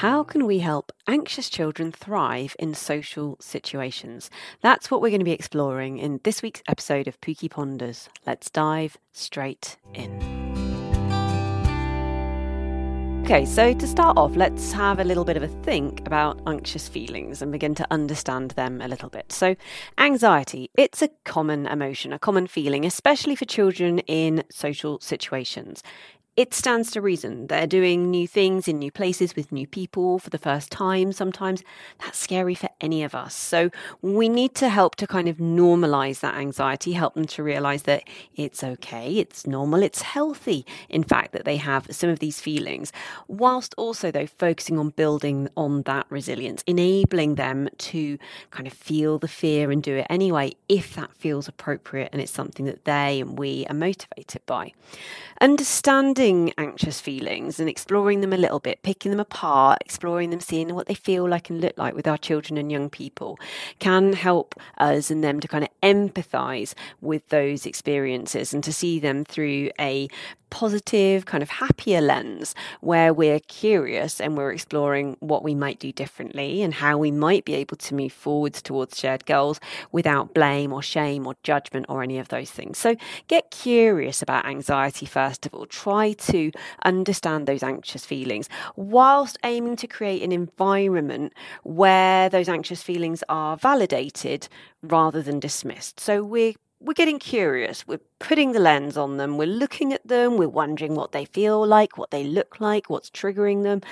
How can we help anxious children thrive in social situations? That's what we're going to be exploring in this week's episode of Pooky Ponders. Let's dive straight in. Okay, so to start off, let's have a little bit of a think about anxious feelings and begin to understand them a little bit. So anxiety, it's a common emotion, a common feeling, especially for children in social situations. It stands to reason. They're doing new things in new places with new people for the first time sometimes. That's scary for any of us. So we need to help to kind of normalise that anxiety, help them to realise that it's okay, it's normal, it's healthy, in fact, that they have some of these feelings. Whilst also, though, focusing on building on that resilience, enabling them to kind of feel the fear and do it anyway, if that feels appropriate and it's something that they and we are motivated by. Understanding anxious feelings and exploring them a little bit, picking them apart, exploring them, seeing what they feel like and look like with our children and young people can help us and them to kind of empathise with those experiences and to see them through a positive, kind of happier lens where we're curious and we're exploring what we might do differently and how we might be able to move forwards towards shared goals without blame or shame or judgment or any of those things. So get curious about anxiety first of all. Try to understand those anxious feelings whilst aiming to create an environment where those anxious feelings are validated rather than dismissed. So we're getting curious, we're putting the lens on them, we're looking at them, we're wondering what they feel like, what they look like, what's triggering them,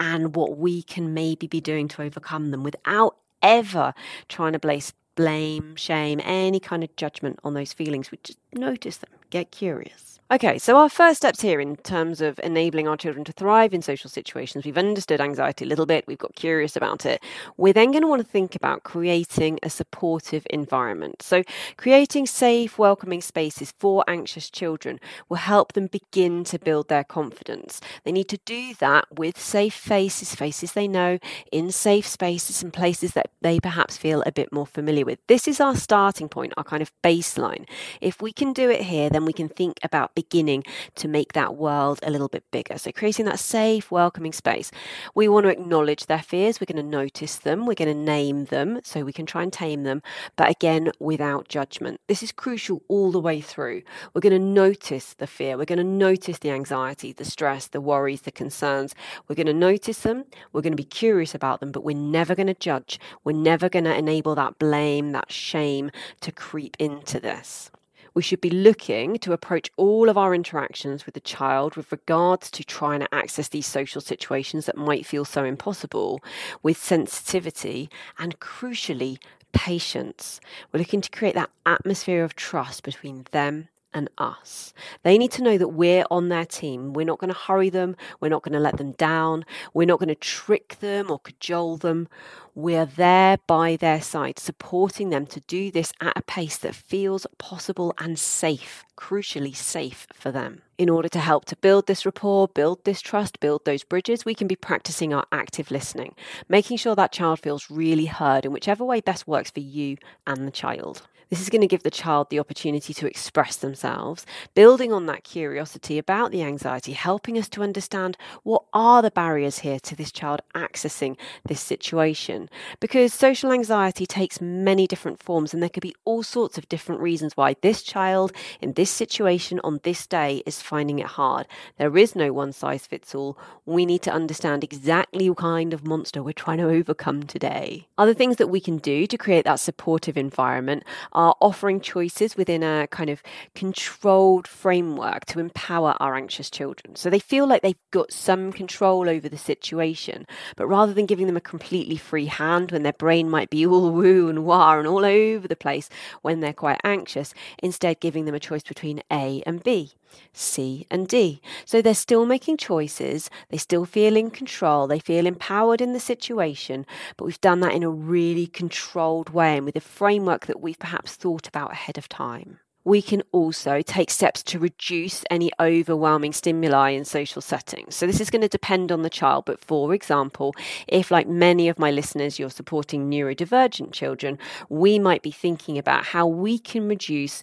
and what we can maybe be doing to overcome them without ever trying to blame, shame, any kind of judgment on those feelings. We just notice them, get curious. Okay, so our first steps here in terms of enabling our children to thrive in social situations, we've understood anxiety a little bit, we've got curious about it. We're then going to want to think about creating a supportive environment. So creating safe, welcoming spaces for anxious children will help them begin to build their confidence. They need to do that with safe faces, faces they know, in safe spaces and places that they perhaps feel a bit more familiar with. This is our starting point, our kind of baseline. If we can do it here, then we can think about beginning to make that world a little bit bigger. So creating that safe, welcoming space. We want to acknowledge their fears. We're going to notice them. We're going to name them so we can try and tame them. But again, without judgment. This is crucial all the way through. We're going to notice the fear. We're going to notice the anxiety, the stress, the worries, the concerns. We're going to notice them. We're going to be curious about them, but we're never going to judge. We're never going to enable that blame, that shame to creep into this. We should be looking to approach all of our interactions with the child with regards to trying to access these social situations that might feel so impossible with sensitivity and, crucially, patience. We're looking to create that atmosphere of trust between them and us. They need to know that we're on their team. We're not going to hurry them. We're not going to let them down. We're not going to trick them or cajole them. We're there by their side, supporting them to do this at a pace that feels possible and safe, crucially safe for them. In order to help to build this rapport, build this trust, build those bridges, we can be practicing our active listening, making sure that child feels really heard in whichever way best works for you and the child. This is going to give the child the opportunity to express themselves, building on that curiosity about the anxiety, helping us to understand what are the barriers here to this child accessing this situation. Because social anxiety takes many different forms and there could be all sorts of different reasons why this child in this situation on this day is finding it hard. There is no one size fits all. We need to understand exactly what kind of monster we're trying to overcome today. Other things that we can do to create that supportive environment are offering choices within a kind of controlled framework to empower our anxious children. So they feel like they've got some control over the situation, but rather than giving them a completely free hand when their brain might be all woo and wah and all over the place when they're quite anxious, instead giving them a choice between A and B, C and D. So they're still making choices, they still feel in control, they feel empowered in the situation, but we've done that in a really controlled way and with a framework that we've perhaps thought about ahead of time. we can also take steps to reduce any overwhelming stimuli in social settings. So this is going to depend on the child. But for example, if like many of my listeners, you're supporting neurodivergent children, we might be thinking about how we can reduce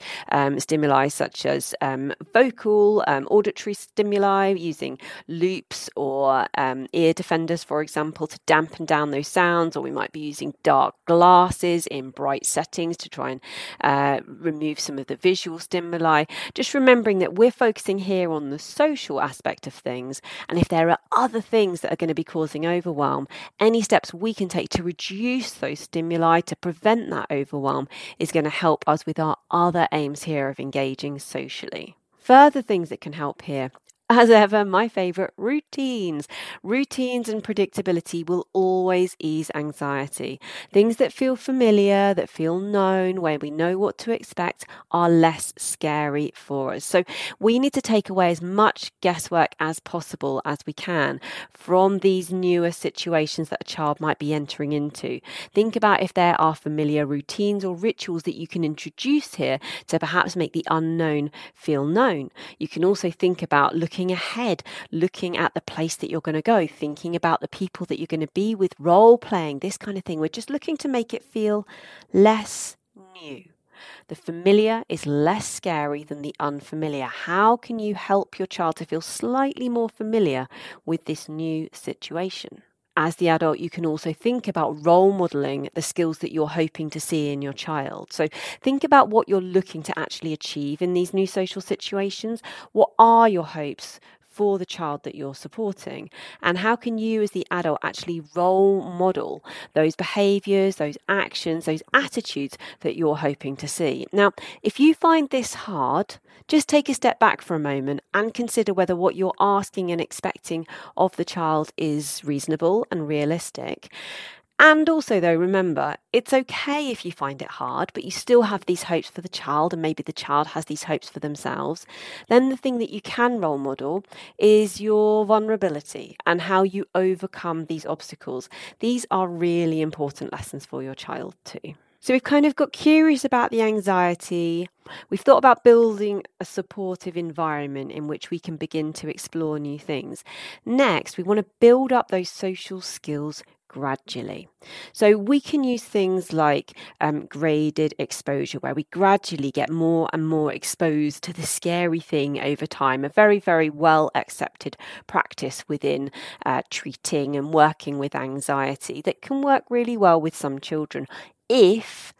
stimuli such as vocal, auditory stimuli, using loops or ear defenders, for example, to dampen down those sounds. Or we might be using dark glasses in bright settings to try and remove some of the visual stimuli, just remembering that we're focusing here on the social aspect of things. And if there are other things that are going to be causing overwhelm, any steps we can take to reduce those stimuli to prevent that overwhelm is going to help us with our other aims here of engaging socially. Further things that can help here, as ever, my favourite, routines. Routines and predictability will always ease anxiety. Things that feel familiar, that feel known, where we know what to expect, are less scary for us. So we need to take away as much guesswork as possible as we can from these newer situations that a child might be entering into. Think about if there are familiar routines or rituals that you can introduce here to perhaps make the unknown feel known. You can also think about looking ahead, looking at the place that you're going to go, thinking about the people that you're going to be with, role playing, this kind of thing. We're just looking to make it feel less new. The familiar is less scary than the unfamiliar. How can you help your child to feel slightly more familiar with this new situation? As the adult, you can also think about role modelling the skills that you're hoping to see in your child. So think about what you're looking to actually achieve in these new social situations. What are your hopes for the child that you're supporting? And how can you as the adult actually role model those behaviours, those actions, those attitudes that you're hoping to see? Now, if you find this hard, just take a step back for a moment and consider whether what you're asking and expecting of the child is reasonable and realistic. And also, though, remember, it's okay if you find it hard, but you still have these hopes for the child, and maybe the child has these hopes for themselves. Then the thing that you can role model is your vulnerability and how you overcome these obstacles. These are really important lessons for your child too. So we've kind of got curious about the anxiety. We've thought about building a supportive environment in which we can begin to explore new things. Next, we want to build up those social skills gradually. So we can use things like graded exposure, where we gradually get more and more exposed to the scary thing over time, a very, very well accepted practice within treating and working with anxiety that can work really well with some children if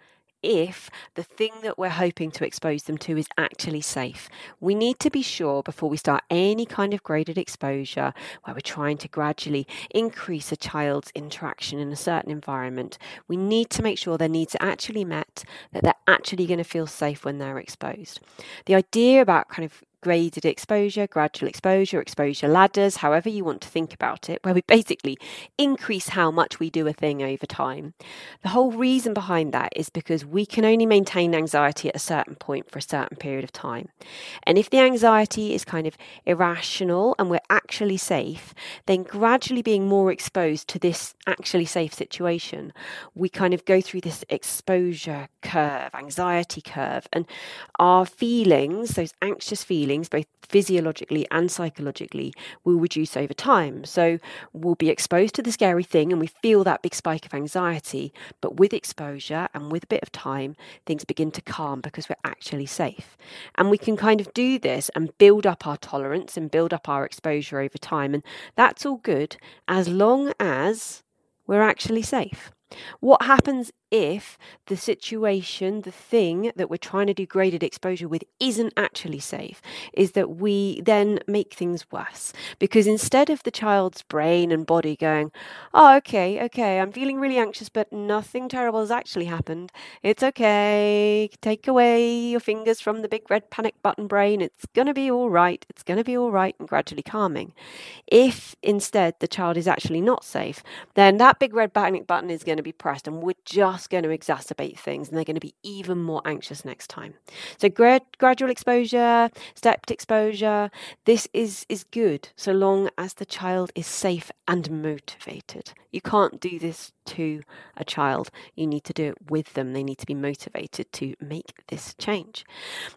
the thing that we're hoping to expose them to is actually safe. We need to be sure before we start any kind of graded exposure where we're trying to gradually increase a child's interaction in a certain environment. We need to make sure their needs are actually met, that they're actually going to feel safe when they're exposed. The idea about kind of graded exposure, gradual exposure, exposure ladders, however you want to think about it, where we basically increase how much we do a thing over time. The whole reason behind that is because we can only maintain anxiety at a certain point for a certain period of time. And if the anxiety is kind of irrational and we're actually safe, then gradually being more exposed to this actually safe situation, we kind of go through this exposure curve, anxiety curve, and our feelings, those anxious feelings, both physiologically and psychologically, will reduce over time. So we'll be exposed to the scary thing and we feel that big spike of anxiety, but with exposure and with a bit of time, things begin to calm because we're actually safe. And we can kind of do this and build up our tolerance and build up our exposure over time. And that's all good as long as we're actually safe. What happens if the situation, the thing that we're trying to do graded exposure with isn't actually safe, is that we then make things worse. Because instead of the child's brain and body going, oh, okay, I'm feeling really anxious, but nothing terrible has actually happened. It's okay. Take away your fingers from the big red panic button brain. It's going to be all right. It's going to be all right, and gradually calming. If instead the child is actually not safe, then that big red panic button is going to be pressed and we're just just going to exacerbate things and they're going to be even more anxious next time. So gradual exposure, stepped exposure, this is good so long as the child is safe and motivated. You can't do this to a child. You need to do it with them. They need to be motivated to make this change.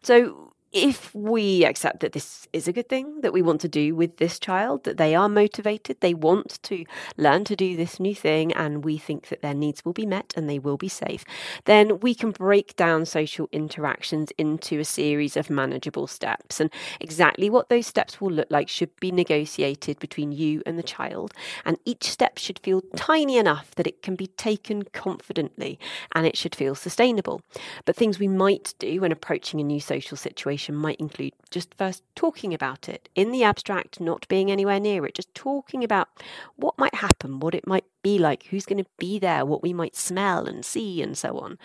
So if we accept that this is a good thing that we want to do with this child, that they are motivated, they want to learn to do this new thing, and we think that their needs will be met and they will be safe, then we can break down social interactions into a series of manageable steps. And exactly what those steps will look like should be negotiated between you and the child. And each step should feel tiny enough that it can be taken confidently and it should feel sustainable. But things we might do when approaching a new social situation might include just first talking about it in the abstract, not being anywhere near it, just talking about what might happen, what it might be like, who's going to be there, what we might smell and see, and so on.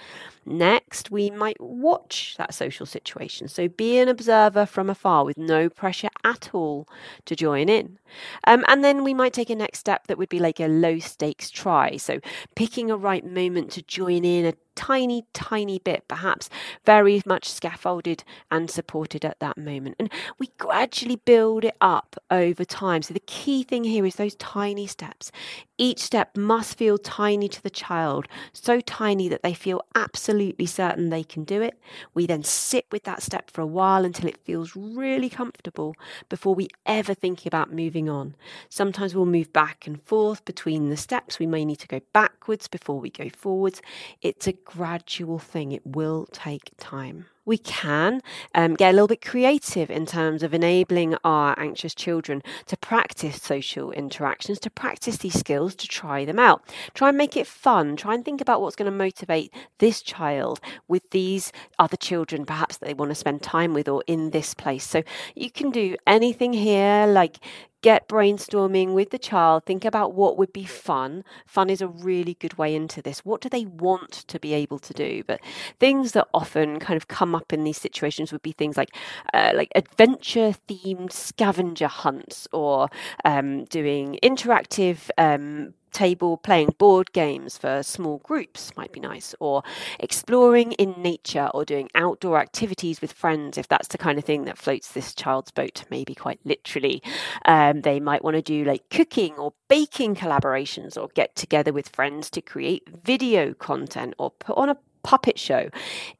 Next, we might watch that social situation. So be an observer from afar with no pressure at all to join in. And then we might take a next step that would be like a low stakes try. So picking a right moment to join in a tiny bit, perhaps very much scaffolded and supported at that moment. And we gradually build it up over time. So the key thing here is those tiny steps. Each step must feel tiny to the child, so tiny that they feel absolutely certain they can do it. We then sit with that step for a while until it feels really comfortable before we ever think about moving on. Sometimes we'll move back and forth between the steps. We may need to go backwards before we go forwards. It's a gradual thing. It will take time. We can get a little bit creative in terms of enabling our anxious children to practice social interactions, to practice these skills, to try them out. Try and make it fun. Try and think about what's going to motivate this child with these other children, perhaps that they want to spend time with or in this place. So you can do anything here, like get brainstorming with the child, think about what would be fun. Fun is a really good way into this. What do they want to be able to do? But things that often kind of come up in these situations would be things like adventure-themed scavenger hunts, or doing interactive table playing board games for small groups might be nice, or exploring in nature or doing outdoor activities with friends, if that's the kind of thing that floats this child's boat, maybe quite literally. They might want to do like cooking or baking collaborations, or get together with friends to create video content, or put on a puppet show.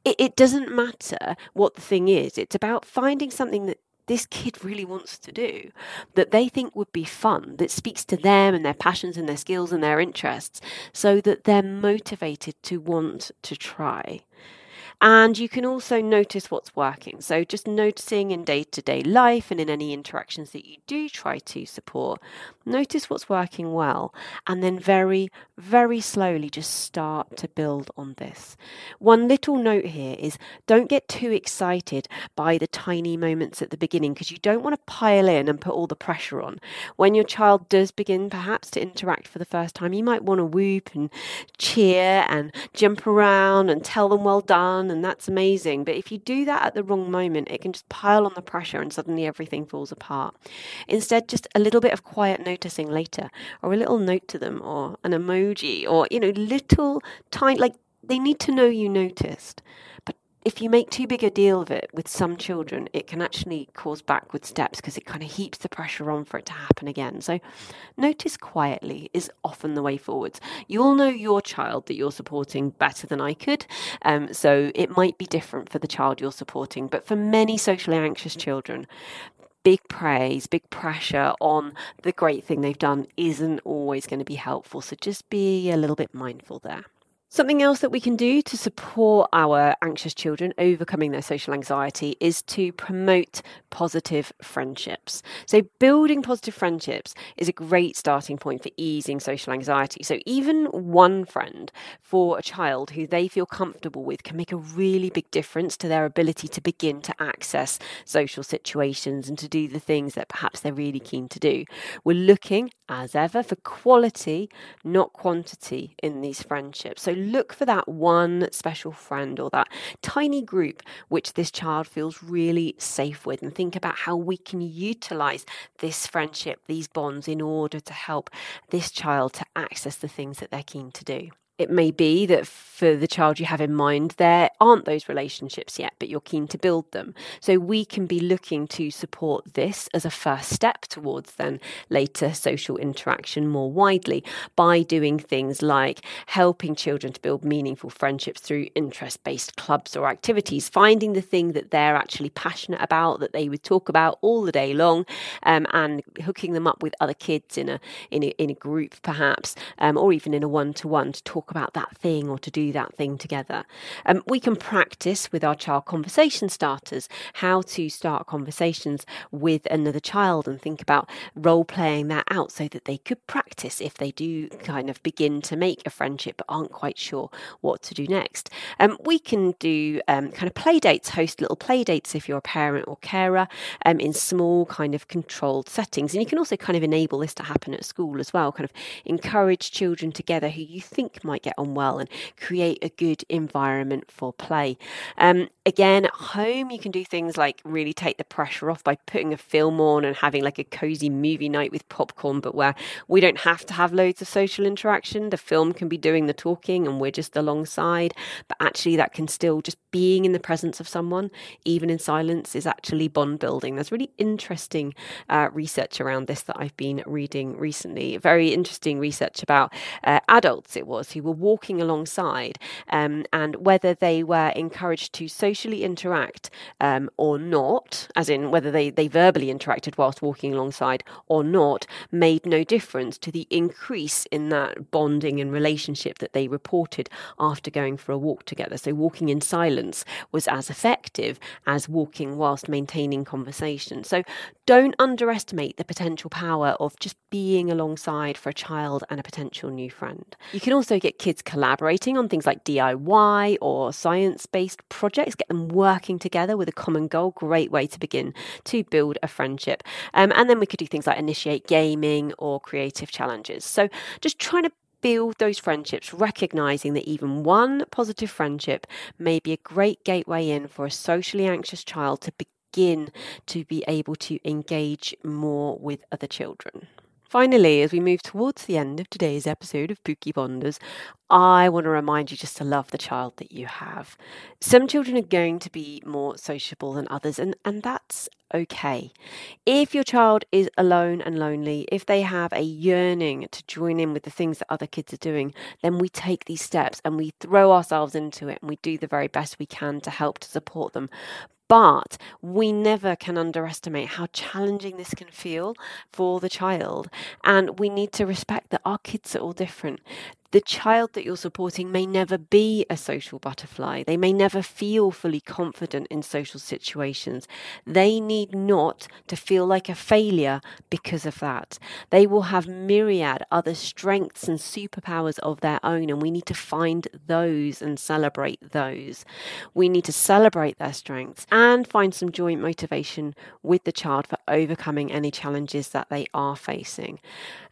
It doesn't matter what the thing is. It's about finding something that this kid really wants to do, that they think would be fun, that speaks to them and their passions and their skills and their interests, so that they're motivated to want to try. And you can also notice what's working. So just noticing in day-to-day life and in any interactions that you do try to support, notice what's working well. And then very, very slowly just start to build on this. One little note here is don't get too excited by the tiny moments at the beginning, because you don't want to pile in and put all the pressure on. When your child does begin perhaps to interact for the first time, you might want to whoop and cheer and jump around and tell them well done, and that's amazing. But if you do that at the wrong moment, it can just pile on the pressure and suddenly everything falls apart. Instead, just a little bit of quiet noticing later, or a little note to them, or an emoji, or, you know, little tiny, like they need to know you noticed. But if you make too big a deal of it with some children, it can actually cause backward steps, because it kind of heaps the pressure on for it to happen again. So notice quietly is often the way forwards. You'll know your child that you're supporting better than I could. So it might be different for the child you're supporting. But for many socially anxious children, big praise, big pressure on the great thing they've done isn't always going to be helpful. So just be a little bit mindful there. Something else that we can do to support our anxious children overcoming their social anxiety is to promote positive friendships. So building positive friendships is a great starting point for easing social anxiety. So even one friend for a child who they feel comfortable with can make a really big difference to their ability to begin to access social situations and to do the things that perhaps they're really keen to do. We're looking, as ever, for quality, not quantity, in these friendships. So look for that one special friend or that tiny group which this child feels really safe with, and think about how we can utilise this friendship, these bonds, in order to help this child to access the things that they're keen to do. It may be that for the child you have in mind, there aren't those relationships yet, but you're keen to build them. So we can be looking to support this as a first step towards then later social interaction more widely by doing things like helping children to build meaningful friendships through interest-based clubs or activities, finding the thing that they're actually passionate about, that they would talk about all the day long, and hooking them up with other kids in a group perhaps, or even in a one-to-one to talk about that thing or to do that thing together. We can practice with our child conversation starters, how to start conversations with another child, and think about role playing that out so that they could practice if they do kind of begin to make a friendship but aren't quite sure what to do next. We can do kind of play dates, host little play dates if you're a parent or carer, in small kind of controlled settings. And you can also kind of enable this to happen at school as well, kind of encourage children together who you think might get on well and create a good environment for play. Again, at home, you can do things like really take the pressure off by putting a film on and having like a cozy movie night with popcorn, but where we don't have to have loads of social interaction. The film can be doing the talking and we're just alongside, but actually that can still, just being in the presence of someone, even in silence, is actually bond building. There's really interesting research around this that I've been reading recently. Very interesting research about adults, it was, who were walking alongside, and whether they were encouraged to socially interact or not, as in whether they verbally interacted whilst walking alongside or not, made no difference to the increase in that bonding and relationship that they reported after going for a walk together. So walking in silence was as effective as walking whilst maintaining conversation. So don't underestimate the potential power of just being alongside for a child and a potential new friend. You can also get kids collaborating on things like DIY or science-based projects, get them working together with a common goal. Great way to begin to build a friendship. And then we could do things like initiate gaming or creative challenges. So just trying to build those friendships, recognising that even one positive friendship may be a great gateway in for a socially anxious child to begin to be able to engage more with other children. Finally, as we move towards the end of today's episode of Pooky Ponders, I want to remind you just to love the child that you have. Some children are going to be more sociable than others, and that's okay. If your child is alone and lonely, if they have a yearning to join in with the things that other kids are doing, then we take these steps and we throw ourselves into it and we do the very best we can to help to support them. But we never can underestimate how challenging this can feel for the child. And we need to respect that our kids are all different. The child that you're supporting may never be a social butterfly. They may never feel fully confident in social situations. They need not to feel like a failure because of that. They will have myriad other strengths and superpowers of their own, and we need to find those and celebrate those. We need to celebrate their strengths and find some joint motivation with the child for overcoming any challenges that they are facing.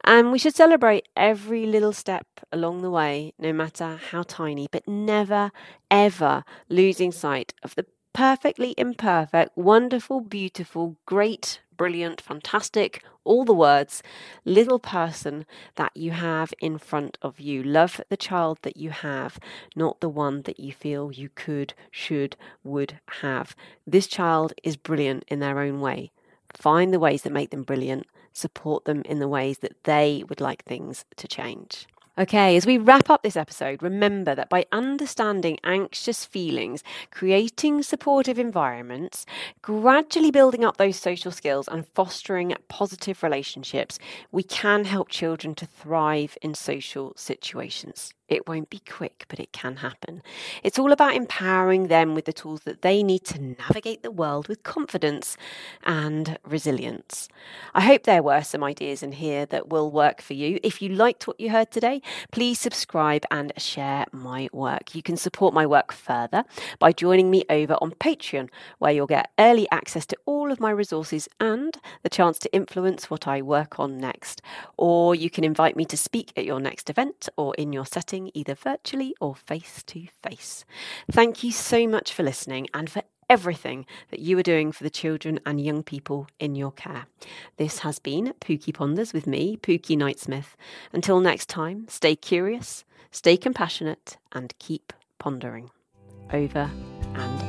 And we should celebrate every little step along the way, no matter how tiny, but never, ever losing sight of the perfectly imperfect, wonderful, beautiful, great, brilliant, fantastic, all the words, little person that you have in front of you. Love the child that you have, not the one that you feel you could, should, would have. This child is brilliant in their own way. Find the ways that make them brilliant. Support them in the ways that they would like things to change. Okay, as we wrap up this episode, remember that by understanding anxious feelings, creating supportive environments, gradually building up those social skills and fostering positive relationships, we can help children to thrive in social situations. It won't be quick, but it can happen. It's all about empowering them with the tools that they need to navigate the world with confidence and resilience. I hope there were some ideas in here that will work for you. If you liked what you heard today, please subscribe and share my work. You can support my work further by joining me over on Patreon, where you'll get early access to all of my resources and the chance to influence what I work on next. Or you can invite me to speak at your next event or in your setting, either virtually or face to face. Thank you so much for listening and for everything that you are doing for the children and young people in your care. This has been Pooky Ponders with me, Pooky Knightsmith. Until next time, stay curious, stay compassionate, and keep pondering. Over and